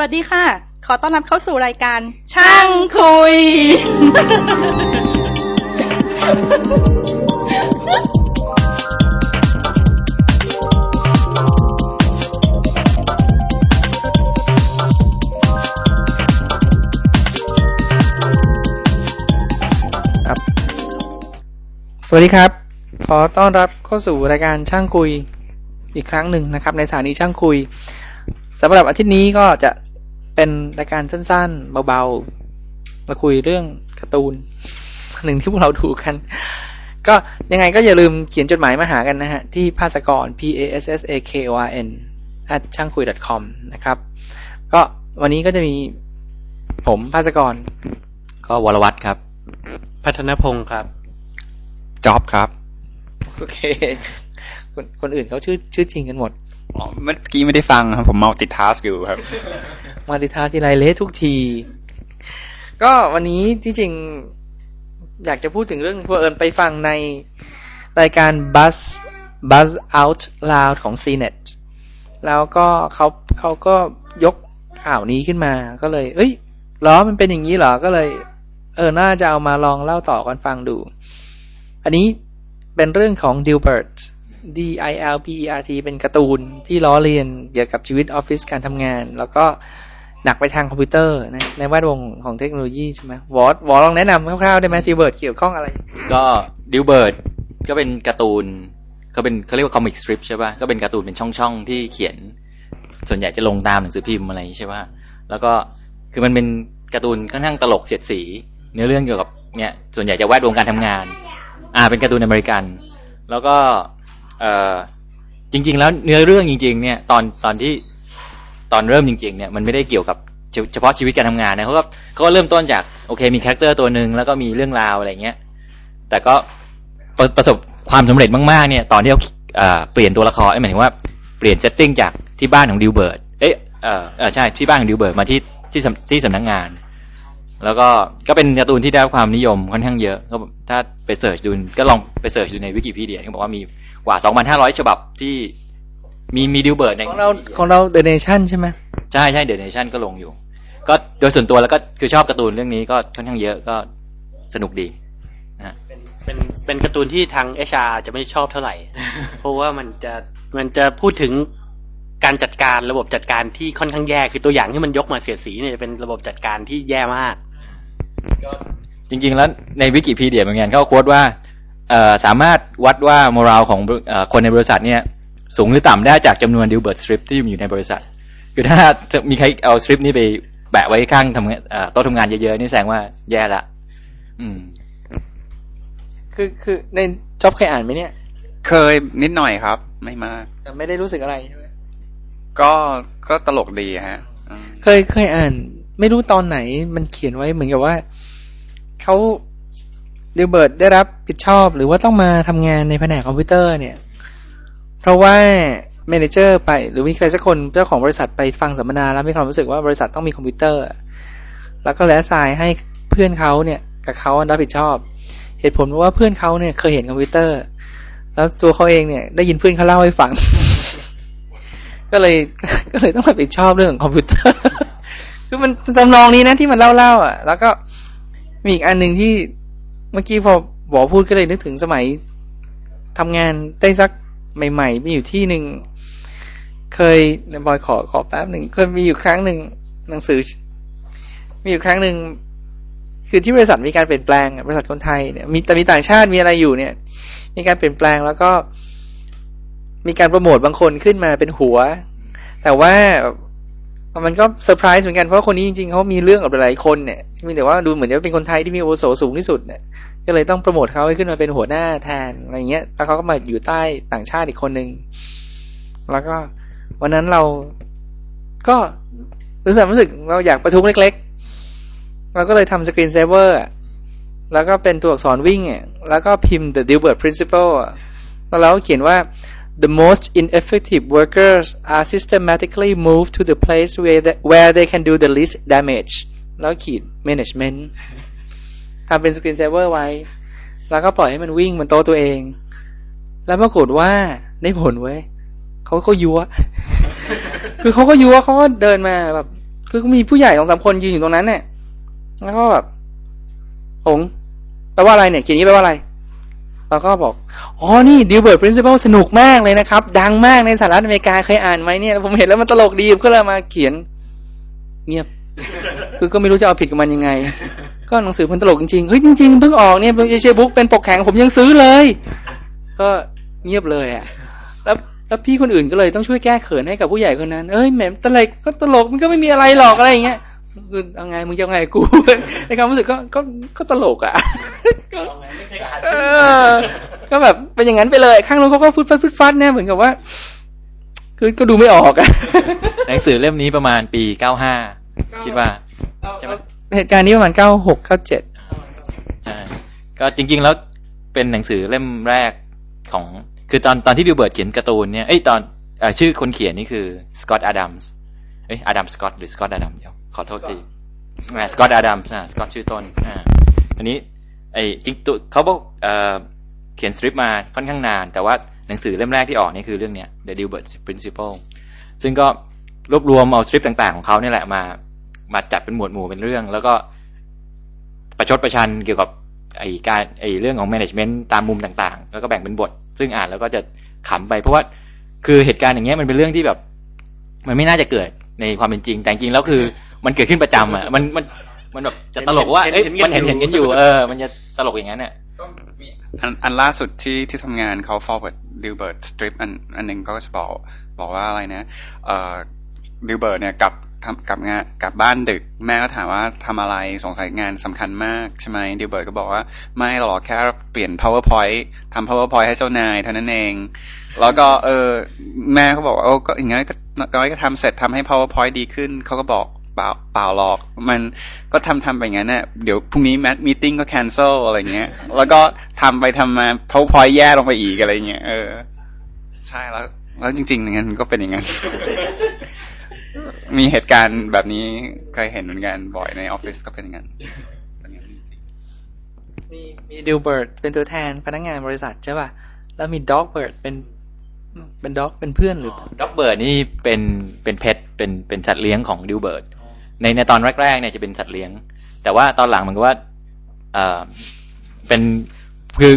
สวัสดีค่ะขอต้อนรับเข้าสู่รายการช่างคุยครับสวัสดีครับขอต้อนรับเข้าสู่รายการช่างคุยอีกครั้งหนึ่งนะครับในสถานีช่างคุยสำหรับอาทิตย์นี้ก็จะเป็นรายการสั้นๆเบาๆมาคุยเรื่องการ์ตูนหนึ่งที่พวกเราดูกันก็ยังไงก็อย่าลืมเขียนจดหมายมาหากันนะฮะที่passakorn@changkui.com นะครับก็วันนี้ก็จะมีผมภาสกรก็วรวัฒน์ครับพัฒนพงศ์ครับจ๊อบครับโอเคคนอื่นเขาชื่อจริงกันหมดอ๋อเมื่อกี้ไม่ได้ฟังครับผมมัลติทาสก์อยู่ครับมัลติทาสก์ทีไรเละทุกทีก็วันนี้จริงๆอยากจะพูดถึงเรื่องเผอิญไปฟังในรายการ Buzz Out Loud ของ CNET แล้วก็เขาก็ยกข่าวนี้ขึ้นมาก็เลยเอ้ยเหรอมันเป็นอย่างนี้เหรอก็เลยน่าจะเอามาลองเล่าต่อกันฟังดูอันนี้เป็นเรื่องของ Dilbert Dilbert เป็นการ์ตูนที่ล้อเลียนเกี่ยวกับชีวิตออฟฟิศการทำงานแล้วก็หนักไปทางคอมพิวเตอร์นะในแวดวงของเทคโนโลยีใช่ไหมวอลองแนะนำคร่าวๆได้ไหม Dilbert เกี่ยวข้องอะไรก็ Dilbert ก็เป็นการ์ตูนเขาเรียกว่าคอมิกสตริปใช่ป่ะก็เป็นการ์ตูนเป็นช่องๆที่เขียนส่วนใหญ่จะลงตามหนังสือพิมพ์อะไรใช่ป่ะแล้วก็คือมันเป็นการ์ตูนค่อนข้างตลกเสียดสีเนื้อเรื่องเกี่ยวกับเนี่ยส่วนใหญ่จะแวดวงการทำงานเป็นการ์ตูนอเมริกันแล้วก็จริงๆแล้วเนื้อเรื่องจริงๆเนี่ยตอนเริ่มจริงๆเนี่ยมันไม่ได้เกี่ยวกับเฉพาะชีวิตการทำงานนะเขาก็เริ่มต้นจากโอเคมีคาแรคเตอร์ตัวนึงแล้วก็มีเรื่องราวอะไรเงี้ยแต่ก็ประสบความสำเร็จมากๆเนี่ยตอนที่เขาเปลี่ยนตัวละครหมายถึงว่าเปลี่ยนเซตติ้งจากที่บ้านของดิลเบิร์ตใช่ที่บ้านของดิลเบิร์ตมาที่สำนักงานแล้วก็เป็นการ์ตูนที่ได้รับความนิยมค่อนข้างเยอะก็ถ้าไปเสิร์ชดูก็ลองไปเสิร์ชดูในวิกิพีเดียก็บอกว่ามีกว่า 2,500 ฉบับที่มีดิลเบิร์ตในของเรา The Nation ใช่ไหมใช่ใช่ The Nation ก็ลงอยู่ก็โดยส่วนตัวแล้วก็คือชอบการ์ตูนเรื่องนี้ก็ค่อนข้างเยอะก็สนุกดีนะเป็นการ์ตูนที่ทาง HR จะไม่ชอบเท่าไหร่ เพราะว่ามันจะพูดถึงการจัดการระบบจัดการที่ค่อนข้างแย่คือตัวอย่างที่มันยกมาเสียสีเนี่ยจะเป็นระบบจัดการที่แย่มากก็จริงๆแล้วในวิกิพีเดียบางอย่างเขาโค้ดว่าสามารถวัดว่าโมรัลของคนในบริษัทเนี่ยสูงหรือต่ำได้จากจำนวนดิลเบิร์ตสตริปที่อยู่ในบริษัทคือถ้ามีใครเอาสตริปนี้ไปแปะไว้ข้างโต๊ะทำงานเยอะๆนี่แสดงว่าแย่ละคือในจ๊อบเคยอ่านไหมเนี่ยเคยนิดหน่อยครับไม่มากแต่ไม่ได้รู้สึกอะไรใช่ไหมก็ตลกดีฮะเคยอ่านไม่รู้ตอนไหนมันเขียนไว้เหมือนกับว่าเขาดิลเบิร์ตได้รับผิดชอบหรือว่าต้องมาทำงานในแผนกคอมพิวเตอร์เนี่ยเพราะว่าเมเนเจอร์ไปหรือมีใครสักคนเจ้าของบริษัทไปฟังสัมมนาแล้วมีความรู้สึกว่าบริษัทต้องมีคอมพิวเตอร์แล้วก็แลสไซน์ให้เพื่อนเขาเนี่ยกับเขารับผิดชอบเหตุผลว่าเพื่อนเขาเนี่ยเคยเห็นคอมพิวเตอร์แล้วตัวเขาเองเนี่ยได้ยินเพื่อนเขาเล่าให้ฟัง ก็เลยต้องรับผิดชอบเรื่องของคอมพิวเตอร์ คือมันจำลองนี้นะที่มันเล่าอ่ะแล้วก็มีอีกอันหนึ่งที่เมื่อกี้พอบอกพูดก็เลยนึกถึงสมัยทำงานได้สักใหม่ๆมีอยู่ที่หนึ่งเคยบอยขอแป๊บหนึ่งเคยมีอยู่ครั้งหนึ่งหนังสือมีอยู่ครั้งหนึ่งคือที่บริษัทมีการเปลี่ยนแปลงบริษัทคนไทยเนี่ยมีต่างชาติมีอะไรอยู่เนี่ยมีการเปลี่ยนแปลงแล้วก็มีการโปรโมทบางคนขึ้นมาเป็นหัวแต่ว่ามันก็เซอร์ไพรส์เหมือนกันเพราะคนนี้จริงๆเขามีเรื่องกับหลายคนเนี่ยมีแต่ว่าดูเหมือนจะเป็นคนไทยที่มีอาวุโสสูงที่สุดเนี่ยก็เลยต้องโปรโมทเขาให้ขึ้นมาเป็นหัวหน้าแทนอะไรเงี้ยแล้วเขาก็มาอยู่ใต้ต่างชาติอีกคนนึงแล้วก็วันนั้นเราก็รู้สึกเราอยากประท้วงเล็กๆเราก็เลยทำสกรีนเซเวอร์แล้วก็เป็นตัวอักษรวิ่งเนี่ยแล้วก็พิมพ์ The Dilbert Principle แล้วเขียนว่าThe most ineffective workers are systematically moved to the place where they can do the least damage แล้วขีด management ทำเป็น screensaver ไว้แล้วก็ปล่อยให้มันวิ่งมันโตตัวเองแล้วปรากฏว่าได้ผลเว้ยเขาก็ยัว คือเขาก็ยัวเขาก็เดินมาแบบ คือมีผู้ใหญ่ 2-3 คนยืนอยู่ตรงนั้นเนี่ยแล้วก็แบบหงแปลว่าอะไรเนี่ยเขียนนี้แปลว่าอะไรเราก็บอกอ๋อนี่ Dilbert Principle สนุกมากเลยนะครับดังมากในสหรัฐอเมริกาเคยอ่านไหมเนี่ยผมเห็นแล้วมันตลกดีก็เลยมาเขียนเงียบ คือก็ไม่รู้จะเอาผิดกับมันยังไง ก็หนังสือมันตลกจริงๆเฮ้ยจริงๆเพิ่งออกเนี่ยเป็นเชบุ๊กเป็นปกแข็งผมยังซื้อเลย ก็เงียบเลยอ่ะแล้วพี่คนอื่นก็เลยต้องช่วยแก้เขินให้กับผู้ใหญ่คนนั้นเอ้ยแหมตลกก็ตลกมันก็ไม่มีอะไรหรอกอะไรอย่างเงี้ยคือเอาไงมึงจะเอาไงกูในความรู้สึกก็ตลกอ่ะก็แบบเป็นอย่างนั้นไปเลยข้างลงเขาก็ฟุดฟัดเนี่ยเหมือนกับว่าคือก็ดูไม่ออกอ่ะหนังสือเล่มนี้ประมาณปี95คิดว่าเหตุการณ์นี้ประมาณ96 97ใช่ก็จริงๆแล้วเป็นหนังสือเล่มแรกของคือตอนที่ดิวเบิร์ตเขียนการ์ตูนเนี่ยเอ้ยตอนชื่อคนเขียนนี่คือสกอตต์อดัมส์เอ้ยอดัมสกอตต์หรือสกอตต์อดัมเดี๋ยวขอโทษทีสกอตต์อดัมส์สกอตต์ชื่อต้นอันนี้ไอ้จริงตัวเขาบอกเขียนสตริปมาค่อนข้างนานแต่ว่าหนังสือเล่มแรกที่ออกนี่คือเรื่องเนี้ย The Dilbert Principle ซึ่งก็รวบรวมเอาสตริปต่างๆของเขาเนี่ยแหละมาจัดเป็นหมวดหมู่เป็นเรื่องแล้วก็ประชดประชันเกี่ยวกับไอ้เรื่องของ management ตามมุมต่างๆแล้วก็แบ่งเป็นบทซึ่งอ่านแล้วก็จะขำไปเพราะว่าคือเหตุการณ์อย่างเงี้ยมันเป็นเรื่องที่แบบมันไม่น่าจะเกิดในความเป็นจริงแต่จริงแล้วคือมันเกิดขึ้นประจำอ่ะมันแบบจะตลกว่าเอ๊ะมันเห็นกันอยู่มันจะตลกอย่างนั้นน่ะก็มีอันล่าสุดที่ทำงานเขา forward Dilbert strip อันนึงก็จะบอกว่าอะไรนะDilbert เนี่ยกลับบ้านดึกแม่ก็ถามว่าทำอะไรสงสัยงานสำคัญมากใช่ไหมDilbertก็บอกว่าไม่หรอกแค่เปลี่ยน PowerPoint ทำ PowerPoint ให้เจ้านายเท่านั้นเองแล้วก็แม่ก็บอกว่าโอ้ก็อย่างงั้นก็ทำเสร็จทำให้ PowerPoint ดีขึ้นเขาก็บอกเปล่าหรอกมันก็ทำไปงั้นน่ะเดี๋ยวพรุ่งนี้มีตติ้งก็แคนเซิลอะไรเงี้ยแล้วก็ทำมา PowerPoint แย่ลงไปอีกอะไรเงี้ยใช่แล้วจริงๆอย่างงั้นก็เป็นอย่างงั้น มีเหตุการณ์แบบนี้เคยเห็นเหมือนกันบ่อยในออฟฟิศก็เป็นอย่างนั้นมีDilbertเป็นตัวแทนพนักงานบริษัทใช่ป่ะแล้วมีDogbertเป็นด็อกเป็นเพื่อนหรือด็อกเบิร์ดนี่เป็นเพชรเป็นสัตว์เลี้ยงของดิวเบิร์ดในตอนแรกๆเนี่ยจะเป็นสัตว์เลี้ยงแต่ว่าตอนหลังมันก็ว่าเป็นคือ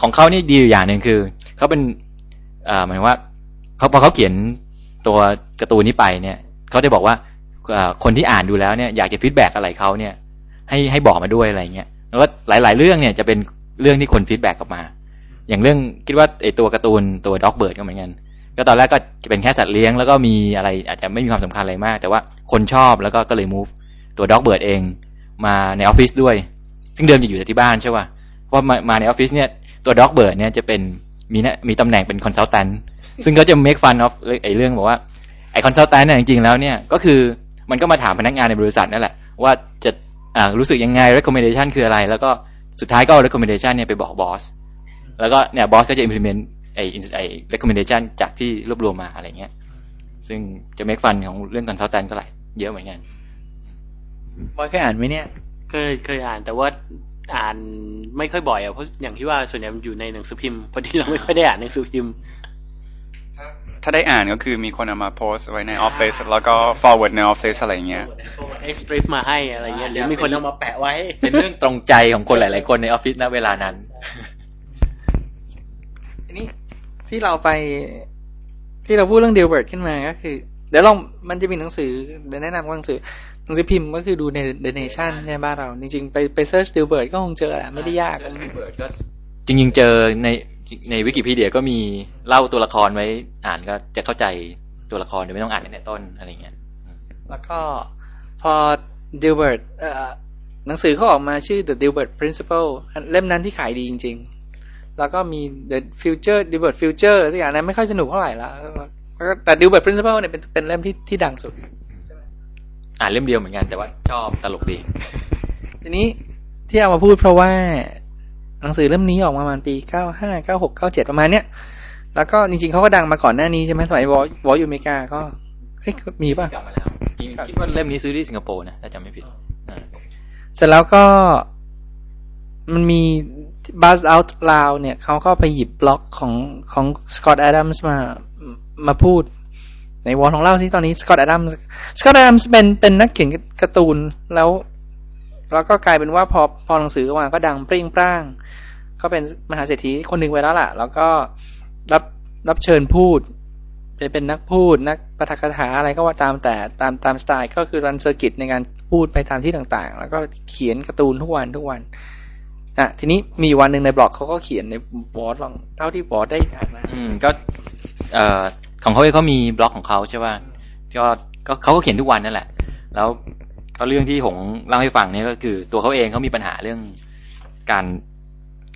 ของเขานี่ดีอย่างนึงคือเขาเป็นหมายว่าเขาพอเขาเขียนตัวการ์ตูนนี้ไปเนี่ยเขาจะบอกว่าคนที่อ่านดูแล้วเนี่ยอยากจะฟีดแบ็กอะไรเขาเนี่ยให้บอกมาด้วยอะไรเงี้ยแล้วก็หลายๆเรื่องเนี่ยจะเป็นเรื่องที่คนฟีดแบ็กกลับมาอย่างเรื่องคิดว่าไอตัวการ์ตูนตัวด็อกเบิร์ดก็เหมือนกันก็ตอนแรกก็จะเป็นแค่สัตว์เลี้ยงแล้วก็มีอะไรอาจจะไม่มีความสำคัญอะไรมากแต่ว่าคนชอบแล้วก็เลย move ตัวด็อกเบิร์ดเองมาในออฟฟิศด้วยซึ่งเดิมจะอยู่ที่บ้านใช่ป่ะเพราะมาในออฟฟิศเนี่ยตัวด็อกเบิร์ดเนี่ยจะเป็นมีตำแหน่งเป็นคอนซัลแทนท์ซึ่งเขาจะ make fun of ไอเรื่องบอกว่าไอคอนซัลแทนท์เนี่ยจริงๆแล้วเนี่ยก็คือมันก็มาถามพนักงานในบริษัทนั่นแหละว่าจะรู้สึกยังไง recommendation คืออะไรแล้วก็สุดท้ายก็ recommendation เนี่ยไปบอกบอสแล้วก็เนี่ยบอสก็จะ implement ไอ้ recommendation จากที่รวบรวมมาอะไรเงี้ยซึ่งจะ make fun ของเรื่อง consultant ก็หลายเยอะเหมือนกันบอยเคยอ่านมั้ยเนี่ยเคยอ่านแต่ว่าอ่านไม่ค่อยบ่อยอ่ะเพราะอย่างที่ว่าส่วนใหญ่มันอยู่ในหนังสือพิมพ์พอดีเราไม่ค่อยได้อ่านหนังสือพิมพ์ถ้าได้อ่านก็คือมีคนเอามาโพสไว้ในออฟฟิศแล้วก็ forward ในออฟฟิศอะไรเงี้ย strip มาให้อะไรเงี้ยหรือมีคนเอามาแปะไว้เป็นเรื่องตรงใจของคนหลายๆคนในออฟฟิศณเวลานั้นนี่ที่เราไปที่เราพูดเรื่องDilbertขึ้นมาก็คือเดี๋ยวลองมันจะมีหนังสือแนะนำหนังสือพิมพ์ก็คือดูใน The Nation ใช่บ้านเราจริงๆไปเสิร์ชDilbertก็คงเจอแหละไม่ได้ยากDilbertก็จริงๆเจอในวิกิพีเดียก็มีเล่าตัวละครไว้อ่านก็จะเข้าใจตัวละครโดยไม่ต้องอ่านตั้งแต่ต้นอะไรเงี้ยแล้วก็พอDilbertหนังสือเขาออกมาชื่อ The Dilbert Principle เล่มนั้นที่ขายดีจริงๆแล้วก็มี The Future Dilbert Future สักอย่างนั้นไม่ค่อยสนุกเท่าไหร่ละแต่ Dilbert Principle เนี่ยเป็นเล่มที่ดังสุดใช่มั้ยอ่านเล่มเดียวเหมือนกันแต่ว่าชอบตลกดีทีนี้ที่เอามาพูดเพราะว่าหนังสือเล่มนี้ออกมาประมาณปี95 96 97ประมาณเนี้ยแล้วก็จริงๆเขาก็ดังมาก่อนหน้านี้ใช่มั้ยสมัยวออยู่อเมริกาก็เฮ้ยมีป่ะกลับมาแล้วคิดว่าเล่มนี้ซื้อที่สิงคโปร์นะถ้าจำไม่ผิดเสร็จแล้วก็มันมีBuzz Out Loud เนี่ยเขาก็ไปหยิบบล็อกของสกอตต์แอดัมส์มาพูด ในวอลของเราที่ตอนนี้สกอตต์แอดัมส์เป็นนักเขียนการ์ตูนแล้วก็กลายเป็นว่าพอหนังสือออกมาก็ดังปริ้งปร่างก็เป็นมหาเศรษฐีคนหนึ่งไปแล้วล่ะแล้วก็รับเชิญพูดเป็นนักพูดนักปาฐกถาอะไรก็ว่าตามแต่ตามสไตล์ก็คือรันเซอร์กิตในการพูดไปตามที่ต่างๆแล้วก็เขียนการ์ตูนทุกวันอ่ะทีนี้มีวันนึงในบล็อกเขาก็เขียนในบอสลองเท่าที่บอสได้อ่านนะก็ของเขาเองเขามีบล็อกของเขาใช่ป่ะก็เขาก็เขียนทุกวันนั่นแหละแล้วก็เรื่องที่หงเล่าให้ฟังเนี่ยก็คือตัวเขาเองเขามีปัญหาเรื่อง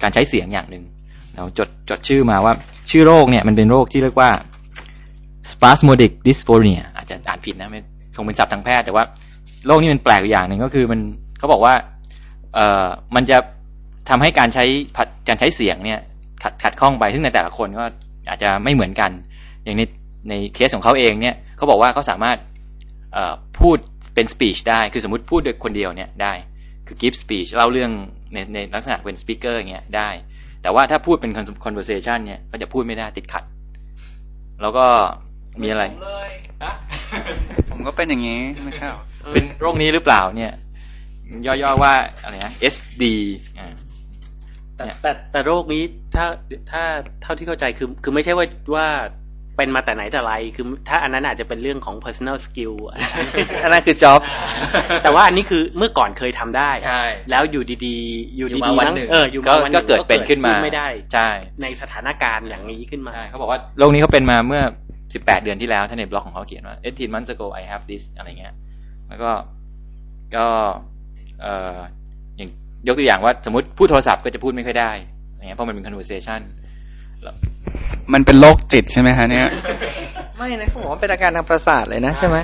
การใช้เสียงอย่างนึงเราจดชื่อมาว่าชื่อโรคเนี่ยมันเป็นโรคที่เรียกว่า spasmodic dysphonia อาจจะอ่านผิดนะคงเป็นศัพท์ทางแพทย์แต่ว่าโรคนี้มันแปลกอย่างนึงก็คือมันเขาบอกว่ามันจะทำให้การใช้เสียงเนี่ยขัดข้องไปซึ่งในแต่ละคนก็อาจจะไม่เหมือนกันอย่างในเคสของเขาเองเนี่ยเขาบอกว่าเขาสามารถพูดเป็น speech ได้คือสมมุติพูดโดยคนเดียวเนี่ยได้คือ give speech เล่าเรื่องในลักษณะเป็น speaker อย่างเงี้ยได้แต่ว่าถ้าพูดเป็น conversation เนี่ยก็จะพูดไม่ได้ติดขัดแล้วก็มีอะไรผมก็เป็นอย่างนี้ไม่ใช่เป็นโรคนี้หรือเปล่าเนี่ยย่อๆว่าอะไรนะ SD แต่โรคนี้ถ้าเท่าที่เข้าใจคือไม่ใช่ว่าเป็นมาแต่ไหนแต่ไรคือถ้าอันนั้นอาจจะเป็นเรื่องของ personal skill อันนั้นคือ job แต่ว่าอันนี้คือเมื่อก่อนเคยทำได้แล้วอยู่ดีๆก็เกิดเป็นขึ้นมาไม่ได้ในสถานการณ์อย่างนี้ขึ้นมาเขาบอกว่าโรคนี้เขาเป็นมาเมื่อ18เดือนที่แล้วท่านในบล็อกของเขาเขียนว่า18 months ago I have this อะไรเงี้ยแล้วก็อย่างยกตัวอย่างว่าสมมติพูดโทรศัพท์ก็จะพูดไม่ค่อยได้อย่างเงี้ยเพราะมันเป็น conversation มันเป็นโรคจิตใช่ไหมฮะเนี่ยไม่นะเขาบอกว่าเป็นอาการทางประสาทเลยนะใช่ไหม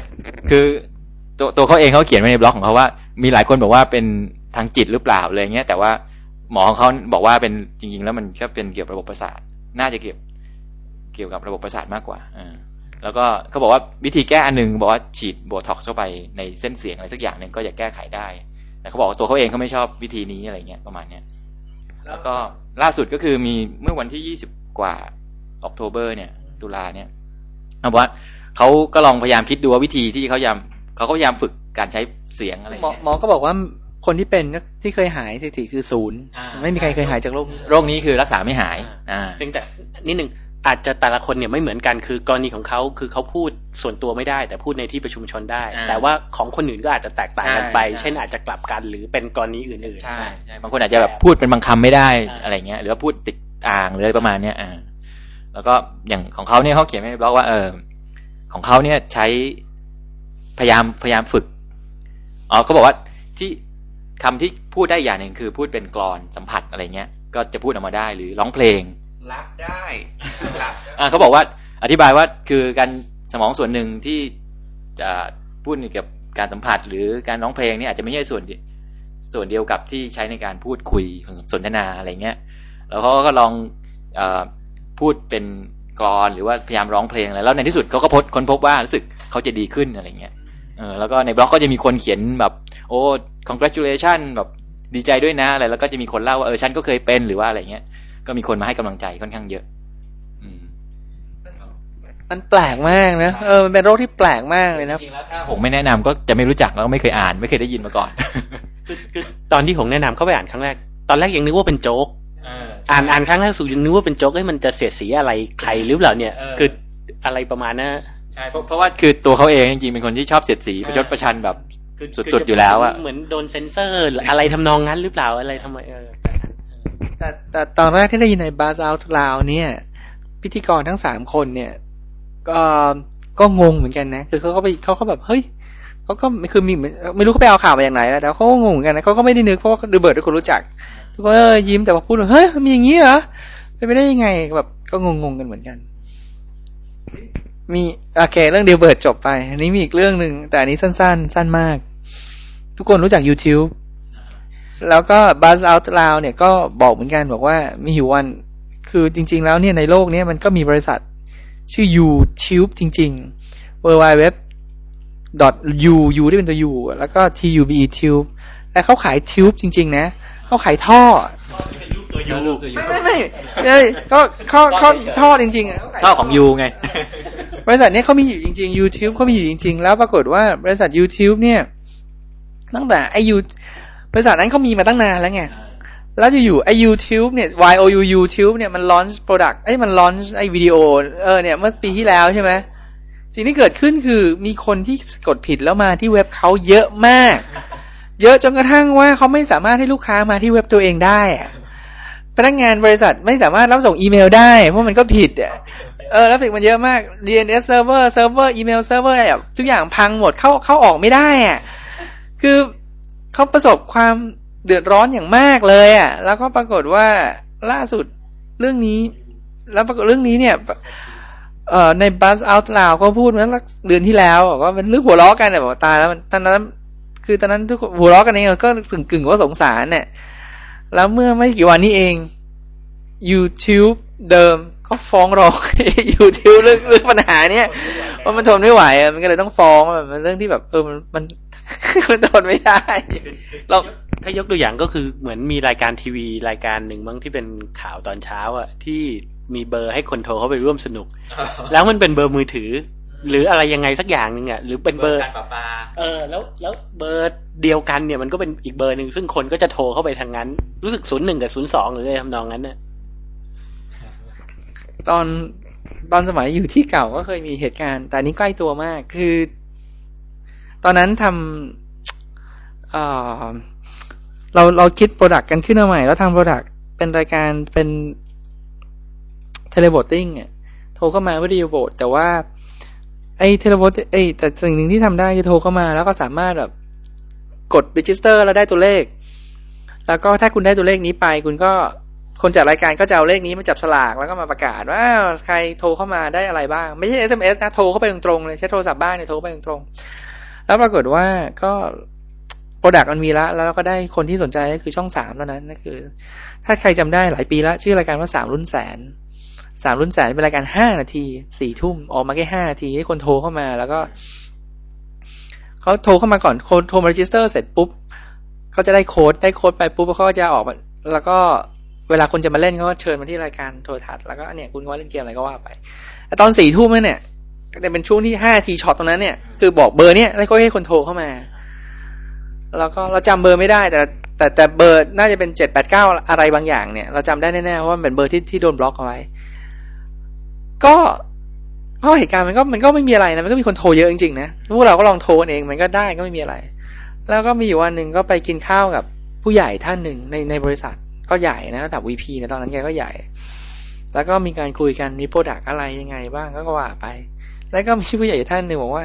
คือตัวเขาเองเขาเขียนไว้ในบล็อกของเขาว่ามีหลายคนบอกว่าเป็นทางจิตหรือเปล่าอะไรเงี้ยแต่ว่าหมอของเขาบอกว่าเป็นจริงๆแล้วมันก็เป็นเกี่ยวกับระบบประสาทน่าจะเกี่ยวกับระบบประสาทมากกว่าแล้วก็เขาบอกว่าวิธีแก้อันนึงบอกว่าฉีดโบท็อกซ์เข้าไปในเส้นเสียงอะไรสักอย่างนึงก็จะแก้ไขได้แต่เขาบอกว่าตัวเขาเองเขาไม่ชอบวิธีนี้อะไรเงี้ยประมาณเนี้ยแล้วก็ล่าสุดก็คือมีเมื่อวันที่20กว่าตุลาเนี่ยเอาว่าเขาก็ลองพยายามคิดดูว่าวิธีที่เขาก็พยายามฝึกการใช้เสียงอะไรเงี้ยหมอก็บอกว่าคนที่เป็นที่เคยหายสถิติคือศูนย์ไม่มีใครเคยหายจากโรคนี้คือรักษาไม่หายเพียงแต่นิดนึงอาจจะแต่ละคนเนี่ยไม่เหมือนกันคือกรณีของเขาคือเขาพูดส่วนตัวไม่ได้แต่พูดในที่ประชุมชนได้แต่ว่าของคนอื่นก็อาจจะแตกต่างกันไปเช่นอาจจะกลับกันหรือเป็นกรณีอื่นๆใช่บางคนอาจจะแบบพูดเป็นบางคำไม่ได้อะไรเงี้ยหรือว่าพูดติดอ่างหรืออะไรประมาณเนี้ยแล้วก็อย่างของเขาเนี่ยเขาเขียนไว้ในบล็อกว่าของเขาเนี่ยใช้พยายามฝึกเขาบอกว่าที่คำที่พูดได้อย่างหนึ่งคือพูดเป็นกลอนสัมผัสอะไรเงี้ยก็จะพูดออกมาได้หรือร้องเพลงรับได้เขาบอกว่าอธิบายว่าคือการสมองส่วนหนึ่งที่จะพูดเกี่ยวกับการสัมผัสหรือการร้องเพลงนี่อาจจะไม่ใช่ส่วนเดียวกับที่ใช้ในการพูดคุยสนทนาอะไรเงี้ยแล้วเขาก็ลองพูดเป็นกลอนหรือว่าพยายามร้องเพลงอะไรแล้วในที่สุดเขาก็ค้นพบว่ารู้สึกเขาจะดีขึ้นอะไรเงี้ยแล้วก็ในบล็อกก็จะมีคนเขียนแบบโอ้ congratulation แบบดีใจด้วยนะอะไรแล้วก็จะมีคนเล่าว่าฉันก็เคยเป็นหรือว่าอะไรเงี้ยก็มีคนมาให้กำลังใจค่อนข้างเยอะมันแปลกมากนะมันเป็นโรคที่แปลกมากเลยนะจริงแล้วถ้าผมไม่แนะนำก็จะไม่รู้จักแล้วไม่เคยอ่านไม่เคยได้ยินมาก่อนคือตอนที่ผมแนะนำเข้าไปอ่านครั้งแรกตอนแรกยังนึกว่าเป็นโจ๊กอ่านครั้งแรกสุดยังนึกว่าเป็นโจ๊กมันจะเสียดสีอะไรใครหรือเปล่าเนี่ยคืออะไรประมาณนั้นใช่เพราะว่าคือตัวเขาเองจริงๆเป็นคนที่ชอบเสียดสีประชดประชันแบบสุดๆอยู่แล้วอะเหมือนโดนเซนเซอร์อะไรทำนองนั้นหรือเปล่าอะไรทำไมแต่ตอนแรกที่ได้ยินใน Buzz Out Loud เนี่ยพิธีกรทั้ง3คนเนี่ยก็งงเหมือนกันนะคือเขาก็แบบเฮ้ยเขาก็คือมีไม่รู้เขาไปเอาข่าวมาอย่างไหนแล้วแต่เขาก็งงเหมือนกันนะเขาก็ไม่ได้นึกเพราะว่าDilbertทุกคนรู้จักทุกคนยิ้มแต่พอพูดเฮ้ยมีอย่างนี้เหรอเป็นไปได้ยังไงแบบก็งงกันเหมือนกันมีโอเคเรื่องDilbertจบไปอันนี้มีอีกเรื่องนึงแต่อันนี้สั้นมากทุกคนรู้จัก YouTubeแล้วก็ Buzz Out Loud เนี่ยก็บอกเหมือนกันบอกว่ามีอยู่วันคือจริงๆแล้วเนี่ยในโลกนี้มันก็มีบริษัทชื่อ YouTube จริงๆ www.u u ที่เป็นตัว u แล้วก็ tube tube และเขาขาย tube จริงๆนะเขาขายท่อที่เป็นรูปตัว u ไม่ๆก็ท่อจริงๆอ่ะท่อของ u ไง บริษัทนี้เขามีอยู่จริงๆ YouTube เขามีอยู่จริงๆแล้วปรากฏว่าบริษัท YouTube เนี่ยตั้งแต่ไอ้บริษัทนั้นเขามีมาตั้งนานแล้วไงแล้วอยู่ๆไอ้ YouTube เนี่ย YouTube เนี่ยมันลอนช์โปรดักต์เอ้ยมันลอนช์ไอ้วิดีโอเนี่ยเมื่อปีที่แล้วใช่มั้ยสิ่งที่เกิดขึ้นคือมีคนที่กดผิดแล้วมาที่เว็บเขาเยอะมากเยอะจนกระทั่งว่าเขาไม่สามารถให้ลูกค้ามาที่เว็บตัวเองได้พนักงานบริษัทไม่สามารถรับส่งอีเมลได้เพราะมันก็ผิดแล้วผิดมันเยอะมาก DNS server อีเมล server อะไรทุกอย่างพังหมดเข้าออกไม่ได้คือเขาประสบความเดือดร้อนอย่างมากเลยแล้วก็ปรากฏว่าล่าสุดเรื่องนี้แล้วปรากฏเรื่องนี้เนี่ยใน Buzz Out Loud ก็พูดมาเดือนที่แล้วก็เป็นเรื่องหัวล้อกันแบบตายแล้วมันตอนนั้นทุกหัวล้อกันเองก็สึงกึ่งว่าสงสารเนี่ยแล้วเมื่อไม่กี่วันนี้เอง YouTube เดิมก็ฟ้องร้อง YouTube เรื่องปัญหาเนี้ยว่ามันทนไม่ไหวมันก็เลยต้องฟ้องมันเรื่องที่แบบมันทนไม่ได้เราถ้ายกตัวอย่างก็คือเหมือนมีรายการทีวีรายการหนึ่งมั้งที่เป็นข่าวตอนเช้าที่มีเบอร์ให้คนโทรเข้าไปร่วมสนุก แล้วมันเป็นเบอร์มือถือหรืออะไรยังไงสักอย่างนึงหรือเป็นเบอร์การประปาแล้วเบอร์เดียวกันเนี่ยมันก็เป็นอีกเบอร์นึงซึ่งคนก็จะโทรเข้าไปทางนั้นรู้สึก01กับ02หรืออะไรทำนองนั้นน่ะตอนสมัยอยู่ที่เก่าก็เคยมีเหตุการณ์แต่นี้ใกล้ตัวมากคือตอนนั้นทำเราคิดโปรดักต์กันขึ้นมาใหม่แล้วทำโปรดักต์เป็นรายการเป็นเทเลโบตติ้งโทรเข้ามาวิดีโอโบตแต่ว่าแต่สิ่งหนึ่งที่ทำได้คือโทรเข้ามาแล้วก็สามารถแบบกด register แล้วได้ตัวเลขแล้วก็ถ้าคุณได้ตัวเลขนี้ไปคุณก็คนจัดรายการก็จะเอาเลขนี้มาจับสลากแล้วก็มาประกาศว่าใครโทรเข้ามาได้อะไรบ้างไม่ใช่ SMS นะโทรเข้าไปตรงๆเลยใช้โทรศัพท์บ้านเนี่ยโทรไปตรงๆแล้วปรากฏว่าก็โปรดักต์มันมีละแล้วก็ได้คนที่สนใจก็คือช่อง3แล้วนั้นก็คือถ้าใครจำได้หลายปีละชื่อรายการว่า3รุ่นแสน3รุ่นแสนเป็นรายการ5นาที 4 ทุ่มออกมาแค่5นาทีให้คนโทรเข้ามาแล้วก็เขาโทรเข้ามาก่อนคนโทรมา register เสร็จปุ๊บเขาจะได้โค้ดไปปุ๊บเขาจะออกแล้วก็เวลาคนจะมาเล่นเขาก็เชิญมาที่รายการโทรทัศน์แล้วก็เนี่ยคุณก็เล่นเกมอะไรก็ว่าไปตอน 4 ทุ่มเนี่ยเป็นช่วงที่5นาทีช็อตตรงนั้นเนี่ยคือบอกเบอร์เนี่ยแล้วก็ให้คนโทรเข้ามาแล้วก็เราจำเบอร์ไม่ได้แต่เบอร์น่าจะเป็น789อะไรบางอย่างเนี่ยเราจำได้แน่ๆเพราะมันเป็นเบอร์ที่โดนบล็อกเอาไว้ก็เพราะเหตุการณ์มันก็ไม่มีอะไรนะมันก็มีคนโทรเยอะจริงๆนะพวกเราก็ลองโทรเองมันก็ได้ก็ไม่มีอะไรแล้วก็มีอยู่วันนึงก็ไปกินข้าวกับผู้ใหญ่ท่านหนึ่งในบริษัทก็ใหญ่นะระดับ VP นะตอนนั้นแกก็ใหญ่แล้วก็มีการคุยกันมีโปรดักต์อะไรยังไงบ้างก็ว่าไปแล้วก็มีผู้ใหญ่ท่านนึงบอกว่า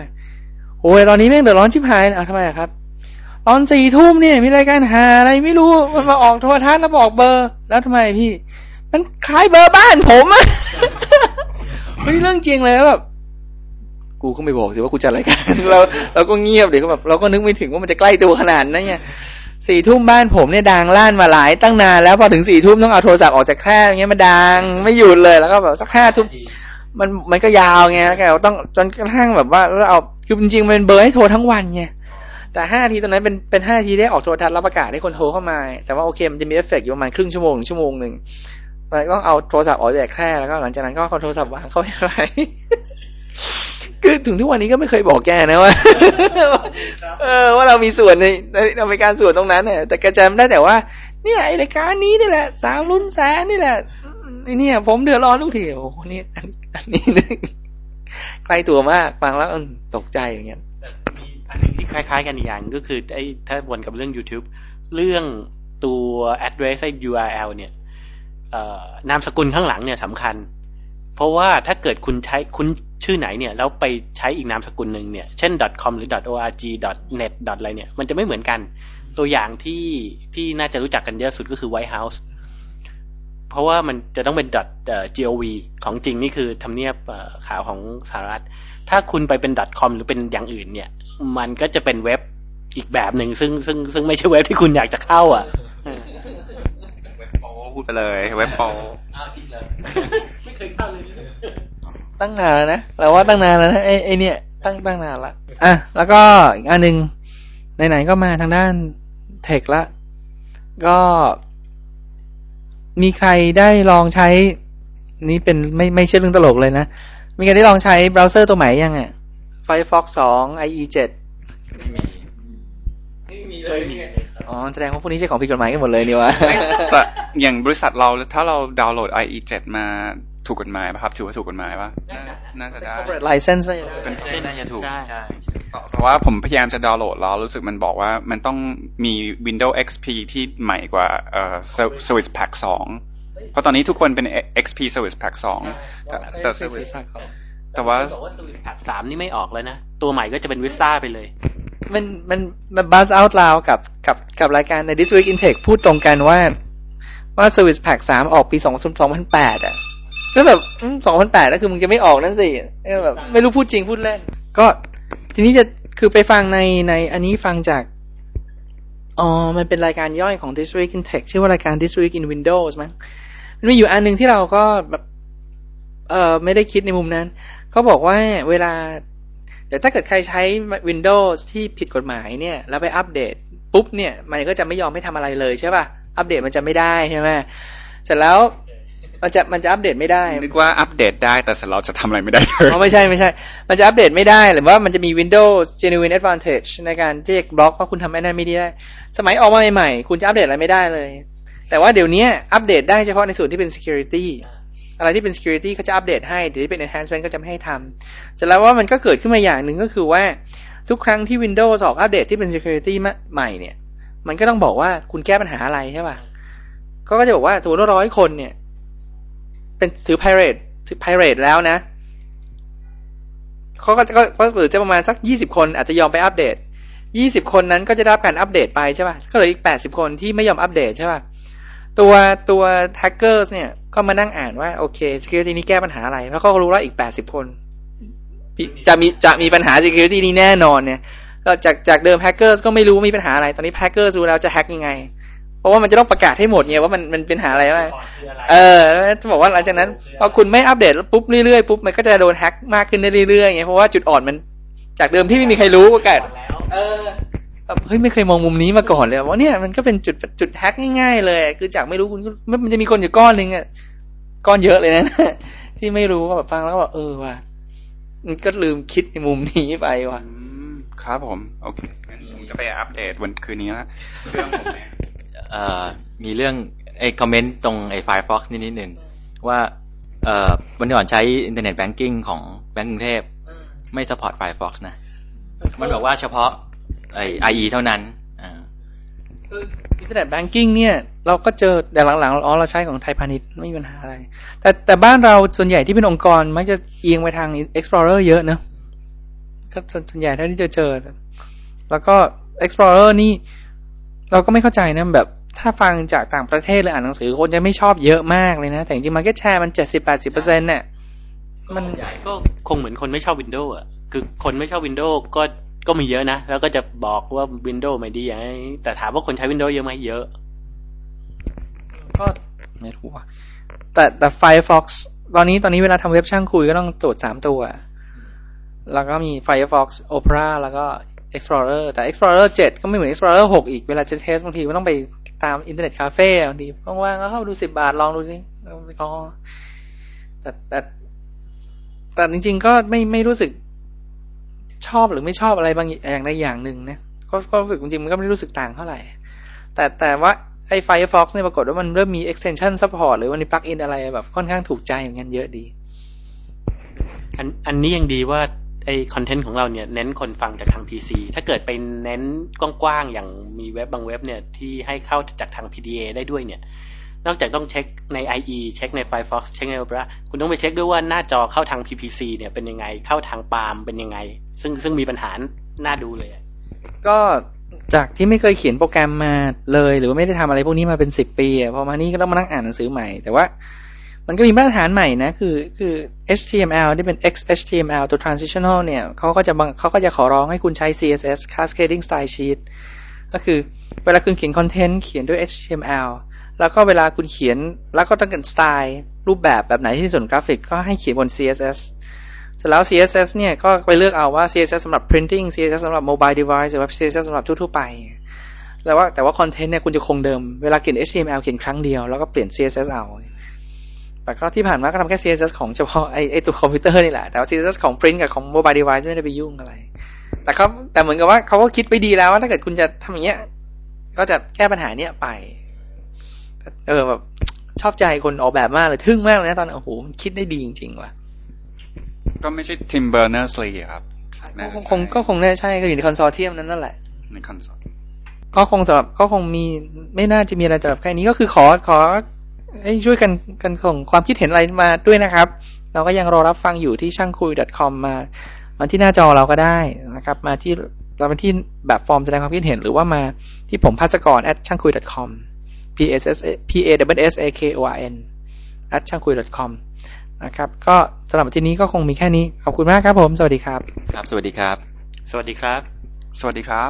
โอ้ยตอนนี้แม่งเดือดร้อนชิบหายนะทำไมครับตอน4ทุ่มเนี่ยมีรายการหาอะไรไม่รู้มันมาออกโทรทัศน์แล้วบอกเบอร์แล้วทำไมพี่มันคล้ายเบอร์บ้านผมอะเฮ้ยเรื่องจริงเลยแบบกูก็ไม่บอกสิว่ากูจัดรายการเราก็เงียบเดี๋ยวก็แบบเราก็นึกไม่ถึงว่ามันจะใกล้ตัวขนาดนั้นเนี่ยสี่ทุ่มบ้านผมเนี่ยดังลั่นมาหลายตั้งนานแล้วพอถึง4ทุ่มต้องเอาโทรศัพท์ออกจากแคร่อย่างเงี้ยมันดังไม่หยุดเลยแล้วก็แบบสัก5ทุ่มมันก็ยาวไงแล้วแกต้องจนกระทั่งแบบว่าเราเอาคือจริงๆมันเป็นเบอร์ให้โทรทั้งวันไงแต่5นาทีตอนนั้นเป็น5นาทีได้ออกโทรทัศน์รับประกาศให้คนโทรเข้ามาแต่ว่าโอเคมันจะมีเอฟเฟกต์อยู่ประมาณครึ่งชั่วโมงถึงชั่วโมงนึงเราต้องเอาโทรศัพท์ออกจากแคร่แล้วก็หลังจากนั้นก็เอาโทรศัพท์วางเข้าไปไว้คือถึงทุกวันนี้ก็ไม่เคยบอกแกนะว่าว่าเรามีส่วนในการส่วนตรงนั้นน่ะแต่แกจำได้แต่ว่าเนี่ยไอ้รายการนี้นี่แหละ3รุ่นแสนนี่แหละไอ้เนี่ยผมเดือดร้อนทุกทีโอ้โหนี่อันนี้ใกล้ตัวมากฟังแล้วตกใจอย่างเงี้ยอันนึงที่คล้ายๆกันอีกอย่างก็คือไอ้ถ้าวนกับเรื่อง YouTube เรื่องตัว address ไอ้ URL เนี่ยนามสกุลข้างหลังเนี่ยสำคัญเพราะว่าถ้าเกิดคุณใช้คุณชื่อไหนเนี่ยแล้วไปใช้อีกนามสกุลนึงเนี่ยเช่น .com หรือ .org .net อะไรเนี่ยมันจะไม่เหมือนกันตัวอย่างที่น่าจะรู้จักกันเยอะสุดก็คือ White House เพราะว่ามันจะต้องเป็น .gov ของจริงนี่คือทำเนียบข่าวของสหรัฐถ้าคุณไปเป็น .com หรือเป็นอย่างอื่นเนี่ยมันก็จะเป็นเว็บอีกแบบนึงซึ่งไม่ใช่เว็บที่คุณอยากจะเข้าเว็บโป้พูดไปเลยเว็บโป้อ้าวจริงเลยไม่เคยเข้าเลยตั้งนานแล้วนะเราว่าตั้งนานแล้วนะไอ้เนี่ยตั้งนานละแล้วก็อีกอันนึงไหนๆก็มาทางด้านเทคละก็มีใครได้ลองใช้นี่เป็นไม่ใช่เรื่องตลกเลยนะ มีใครได้ลองใช้เบราว์เซอร์ตัวใหม่ยังอ่ะ Firefox 2 IE 7ไม่มีเลยอ๋อแสดงว่าพวกนี้ใช้ของผิดกฎหมายกันหมดเลยนี่วะแต่อย่างบริษัทเราถ้าเราดาวน์โหลด IE 7มาถูกกฎหมายป่ะครับถือว่าถูกกฎหมายป่ะน่าจะได้ Corporate License เป็นน่าจะถูกใช่แต่ว่าผมพยายามจะดาวน์โหลดแล้วรู้สึกมันบอกว่ามันต้องมี Windows XP ที่ใหม่กว่าService Pack 2เพราะตอนนี้ทุกคนเป็น XP Service Pack 2แต่ Service Pack แต่ว่า Service Pack 3นี่ไม่ออกแล้วนะตัวใหม่ก็จะเป็น Vista ไปเลยมัน Buzz Out Loud กับรายการใน This Week In Tech พูดตรงกันว่า Service Pack 3ออกปี2008อ่ะก็แบบ2008แล้วคือมึงจะไม่ออกนั่นสิแบบไม่รู้พูดจริงพูดเล่นก็ทีนี้จะคือไปฟังในอันนี้ฟังจากอ๋อมันเป็นรายการย่อยของ This Week In Tech ชื่อว่ารายการ This Week In Windows มั้งมันมีอยู่อันนึงที่เราก็แบบไม่ได้คิดในมุมนั้นเขาบอกว่าเวลาเดี๋ยวถ้าเกิดใครใช้ Windows ที่ผิดกฎหมายเนี่ยแล้วไปอัปเดตปุ๊บเนี่ยมันก็จะไม่ยอมให้ทำอะไรเลยใช่ป่ะอัปเดตมันจะไม่ได้ใช่ไหมเสร็จแล้วมันจะอัปเดตไม่ได้นึกว่าอัปเดตได้แต่เสร็จเราจะทำอะไรไม่ได้เลยอ๋อไม่ใช่มันจะอัปเดตไม่ได้หรือว่ามันจะมี Windows Genuine Advantage ในการที่จะบล็อกว่าคุณทำอะไรไม่ได้สมัยออกมาใหม่ๆคุณจะอัปเดตอะไรไม่ได้เลยแต่ว่าเดี๋ยวนี้อัปเดตได้เฉพาะในส่วนที่เป็น security อะไรที่เป็น security เขาจะอัปเดตให้ที่เป็น enhancement ก็จะไม่ให้ทำเสร็จแล้วว่ามันก็เกิดขึ้นมาอย่างนึงก็คือว่าทุกครั้งที่ Windows ออกอัปเดตที่เป็น security ใหม่เนี่ยมันก็ต้องบอกว่าคุณแก้ปัญหาอะไรใช่ป่ะก็จะบอกว่าสมมติว่า100คนเนี่ยเป็นถือ pirate แล้วนะเขาก็หรือจะประมาณสัก20คนอาจจะยอมไปอัปเดต20คนนั้นก็จะได้รับการอัปเดตไปใช่ป่ะก็เหลืออีก80คนที่ไม่ยอมอัปเดตใช่ป่ะตัวแฮกเกอร์เนี่ยก็มานั่งอ่านว่าโอเค security นี้แก้ปัญหาอะไรแล้วก็รู้ว่าอีก80คนจะมีปัญหา security นี้แน่นอนเนี่ยก็จากเดิมแฮกเกอร์ก็ไม่รู้มีปัญหาอะไรตอนนี้แฮกเกอร์รู้แล้วจะแฮกยังไงเพราะว่ามันจะต้องประกาศให้หมดไงว่ามันเป็นหาอะไรบ้างจะบอกว่าหลังจากนั้นพอคุณไม่อัปเดตปุ๊บเรื่อยๆปุ๊บมันก็จะโดนแฮกมากขึ้นเรื่อยๆไงเพราะว่าจุดอ่อนมันจากเดิมที่ไม่มีใครรู้ประกาศเฮ้ยไม่เคยมองมุมนี้มาก่อนเลยว่าเนี่ยมันก็เป็นจุดแฮกง่ายๆเลยคือจากไม่รู้คุณมันจะมีคนอยู่ก้อนนึงอ่ะก้อนเยอะเลยนะที่ไม่รู้ก็แบบฟังแล้วก็แบบว่ะมันก็ลืมคิดในมุมนี้ไปว่ะครับผมโอเคงั้นผมจะไปอัปเดตวันคืนนี้ละเรื่องผมมีเรื่องไอ้คอมเมนต์ตรงไอ้ Firefox นิดนึงว่าวันก่อนใช้ Internet Banking ของแบงก์กรุงเทพไม่ซัพพอร์ต Firefox นะมันบอกว่าเฉพาะไอ้ IE เท่านั้นคือ Internet Banking เนี่ยเราก็เจอแต่หลังๆเราใช้ของไทยพาณิชย์ไม่มีปัญหาอะไรแต่บ้านเราส่วนใหญ่ที่เป็นองค์กรมักจะเอียงไปทาง Explorer เยอะนะก็ส่วนใหญ่เท่าที่จะเจอแล้วก็ Explorer นี่เราก็ไม่เข้าใจนะแบบถ้าฟังจากต่างประเทศหรืออ่านหนังสือคนจะไม่ชอบเยอะมากเลยนะแต่จริงๆ Market Share มัน 70-80% เนี่ยมันก็คงเหมือนคนไม่ชอบ Windows อ่ะคือคนไม่ชอบ Windows ก็มีเยอะนะแล้วก็จะบอกว่า Windows ไม่ดีอย่างนี้แต่ถามว่าคนใช้ Windows เยอะมั้ยเยอะก็ไม่รู้อ่ะแต่ Firefox ตอนนี้เวลาทำเว็บช่างคุยก็ต้องตรวจ3ตัวแล้วก็มี Firefox Opera แล้วก็ Explorer แต่ Explorer 7ก็ไม่เหมือน Explorer 6อีกเวลาจะเทสบางทีก็ต้องไปตามอินเทอร์เน็ตคาเฟ่บางทีว่างๆก็เข้าดู10 บาทลองดูสิก็แต่จริงๆก็ไม่รู้สึกชอบหรือไม่ชอบอะไรบางอย่างในอย่างหนึ่งนะก็รู้สึกจริงๆมันก็ไม่รู้สึกต่างเท่าไหร่แต่ว่าไอ้ Firefox เนี่ยปรากฏว่ามันเริ่มมี extension support หรือว่ามี plug-in อะไรแบบค่อนข้างถูกใจเหมือนกันเยอะดีอันนี้ยังดีว่าไอ้คอนเทนต์ของเราเนี่ยเน้นคนฟังจากทาง PC ถ้าเกิดไปเน้นกว้างๆอย่างมีเว็บบางเว็บเนี่ยที่ให้เข้าจากทาง PDA ได้ด้วยเนี่ยนอกจากต้องเช็คใน IE เช็คใน Firefox เช็คใน Opera คุณต้องไปเช็คด้วยว่าหน้าจอเข้าทาง PPC เนี่ยเป็นยังไงเข้าทาง Palm เป็นยังไงซึ่งมีปัญหาน่าดูเลยก็จากที่ไม่เคยเขียนโปรแกรมมาเลยหรือว่าไม่ได้ทำอะไรพวกนี้มาเป็น10ปีพอมานี่ก็ต้องมานั่งอ่านหนังสือใหม่แต่ว่ามันก็มีมาตรฐานใหม่นะคือ HTML ที่เป็น XHTML ตัว transitional เนี่ยเขาก็จะขอร้องให้คุณใช้ CSS cascading style sheet ก็คือเวลาคุณเขียนคอนเทนต์เขียนด้วย HTML แล้วก็เวลาคุณเขียนแล้วก็ต้องการ style รูปแบบไหนที่ส่วนกราฟิกก็ให้เขียนบน CSS เสร็จแล้ว CSS เนี่ยก็ไปเลือกเอาว่า CSS สำหรับ printing CSS สำหรับ mobile device หรือว่า CSS สำหรับทั่วๆไปแต่ว่าคอนเทนต์เนี่ยคุณจะคงเดิมเวลาเขียน HTML เขียนครั้งเดียวแล้วก็เปลี่ยน CSS เอา แต่ก็ที่ผ่านมาก็ทำแค่ CSS ของเฉพาะไอ้ตัวคอมพิวเตอร์นี่แหละแต่ว่า CSS ของ Print กับของ Mobile Device ไม่ได้ไปยุ่งอะไรแต่เหมือนกับว่าเขาก็คิดไว้ดีแล้วว่าถ้าเกิดคุณจะทำอย่างเงี้ยก็จะแก้ปัญหาเนี้ยไปแบบชอบใจคนออกแบบมากเลยทึ่งมากเลยนะตอนโอ้โหมันคิดได้ดีจริงๆว่ะก็ไม่ใช่ Tim Berners-Lee ครับคงน่าใช่ก็อยู่ในคอนโซเทียมนั้นนั่นแหละในคอนโซก็คงมีไม่น่าจะมีอะไรแบบแค่นี้ก็คือขอช่วยกันส่งความคิดเห็นอะไรมาด้วยนะครับเราก็ยังรอรับฟังอยู่ที่ช่างคุย .com มาที่หน้าจอเราก็ได้นะครับมาที่เราเป็นที่แบบฟอร์มแสดงความคิดเห็นหรือว่ามาที่ผมภัสกร @changkuy.com p a s s a k o r n @changkuy.com นะครับก็สำหรับที่นี้ก็คงมีแค่นี้ขอบคุณมากครับผมสวัสดีครับสวัสดีครับ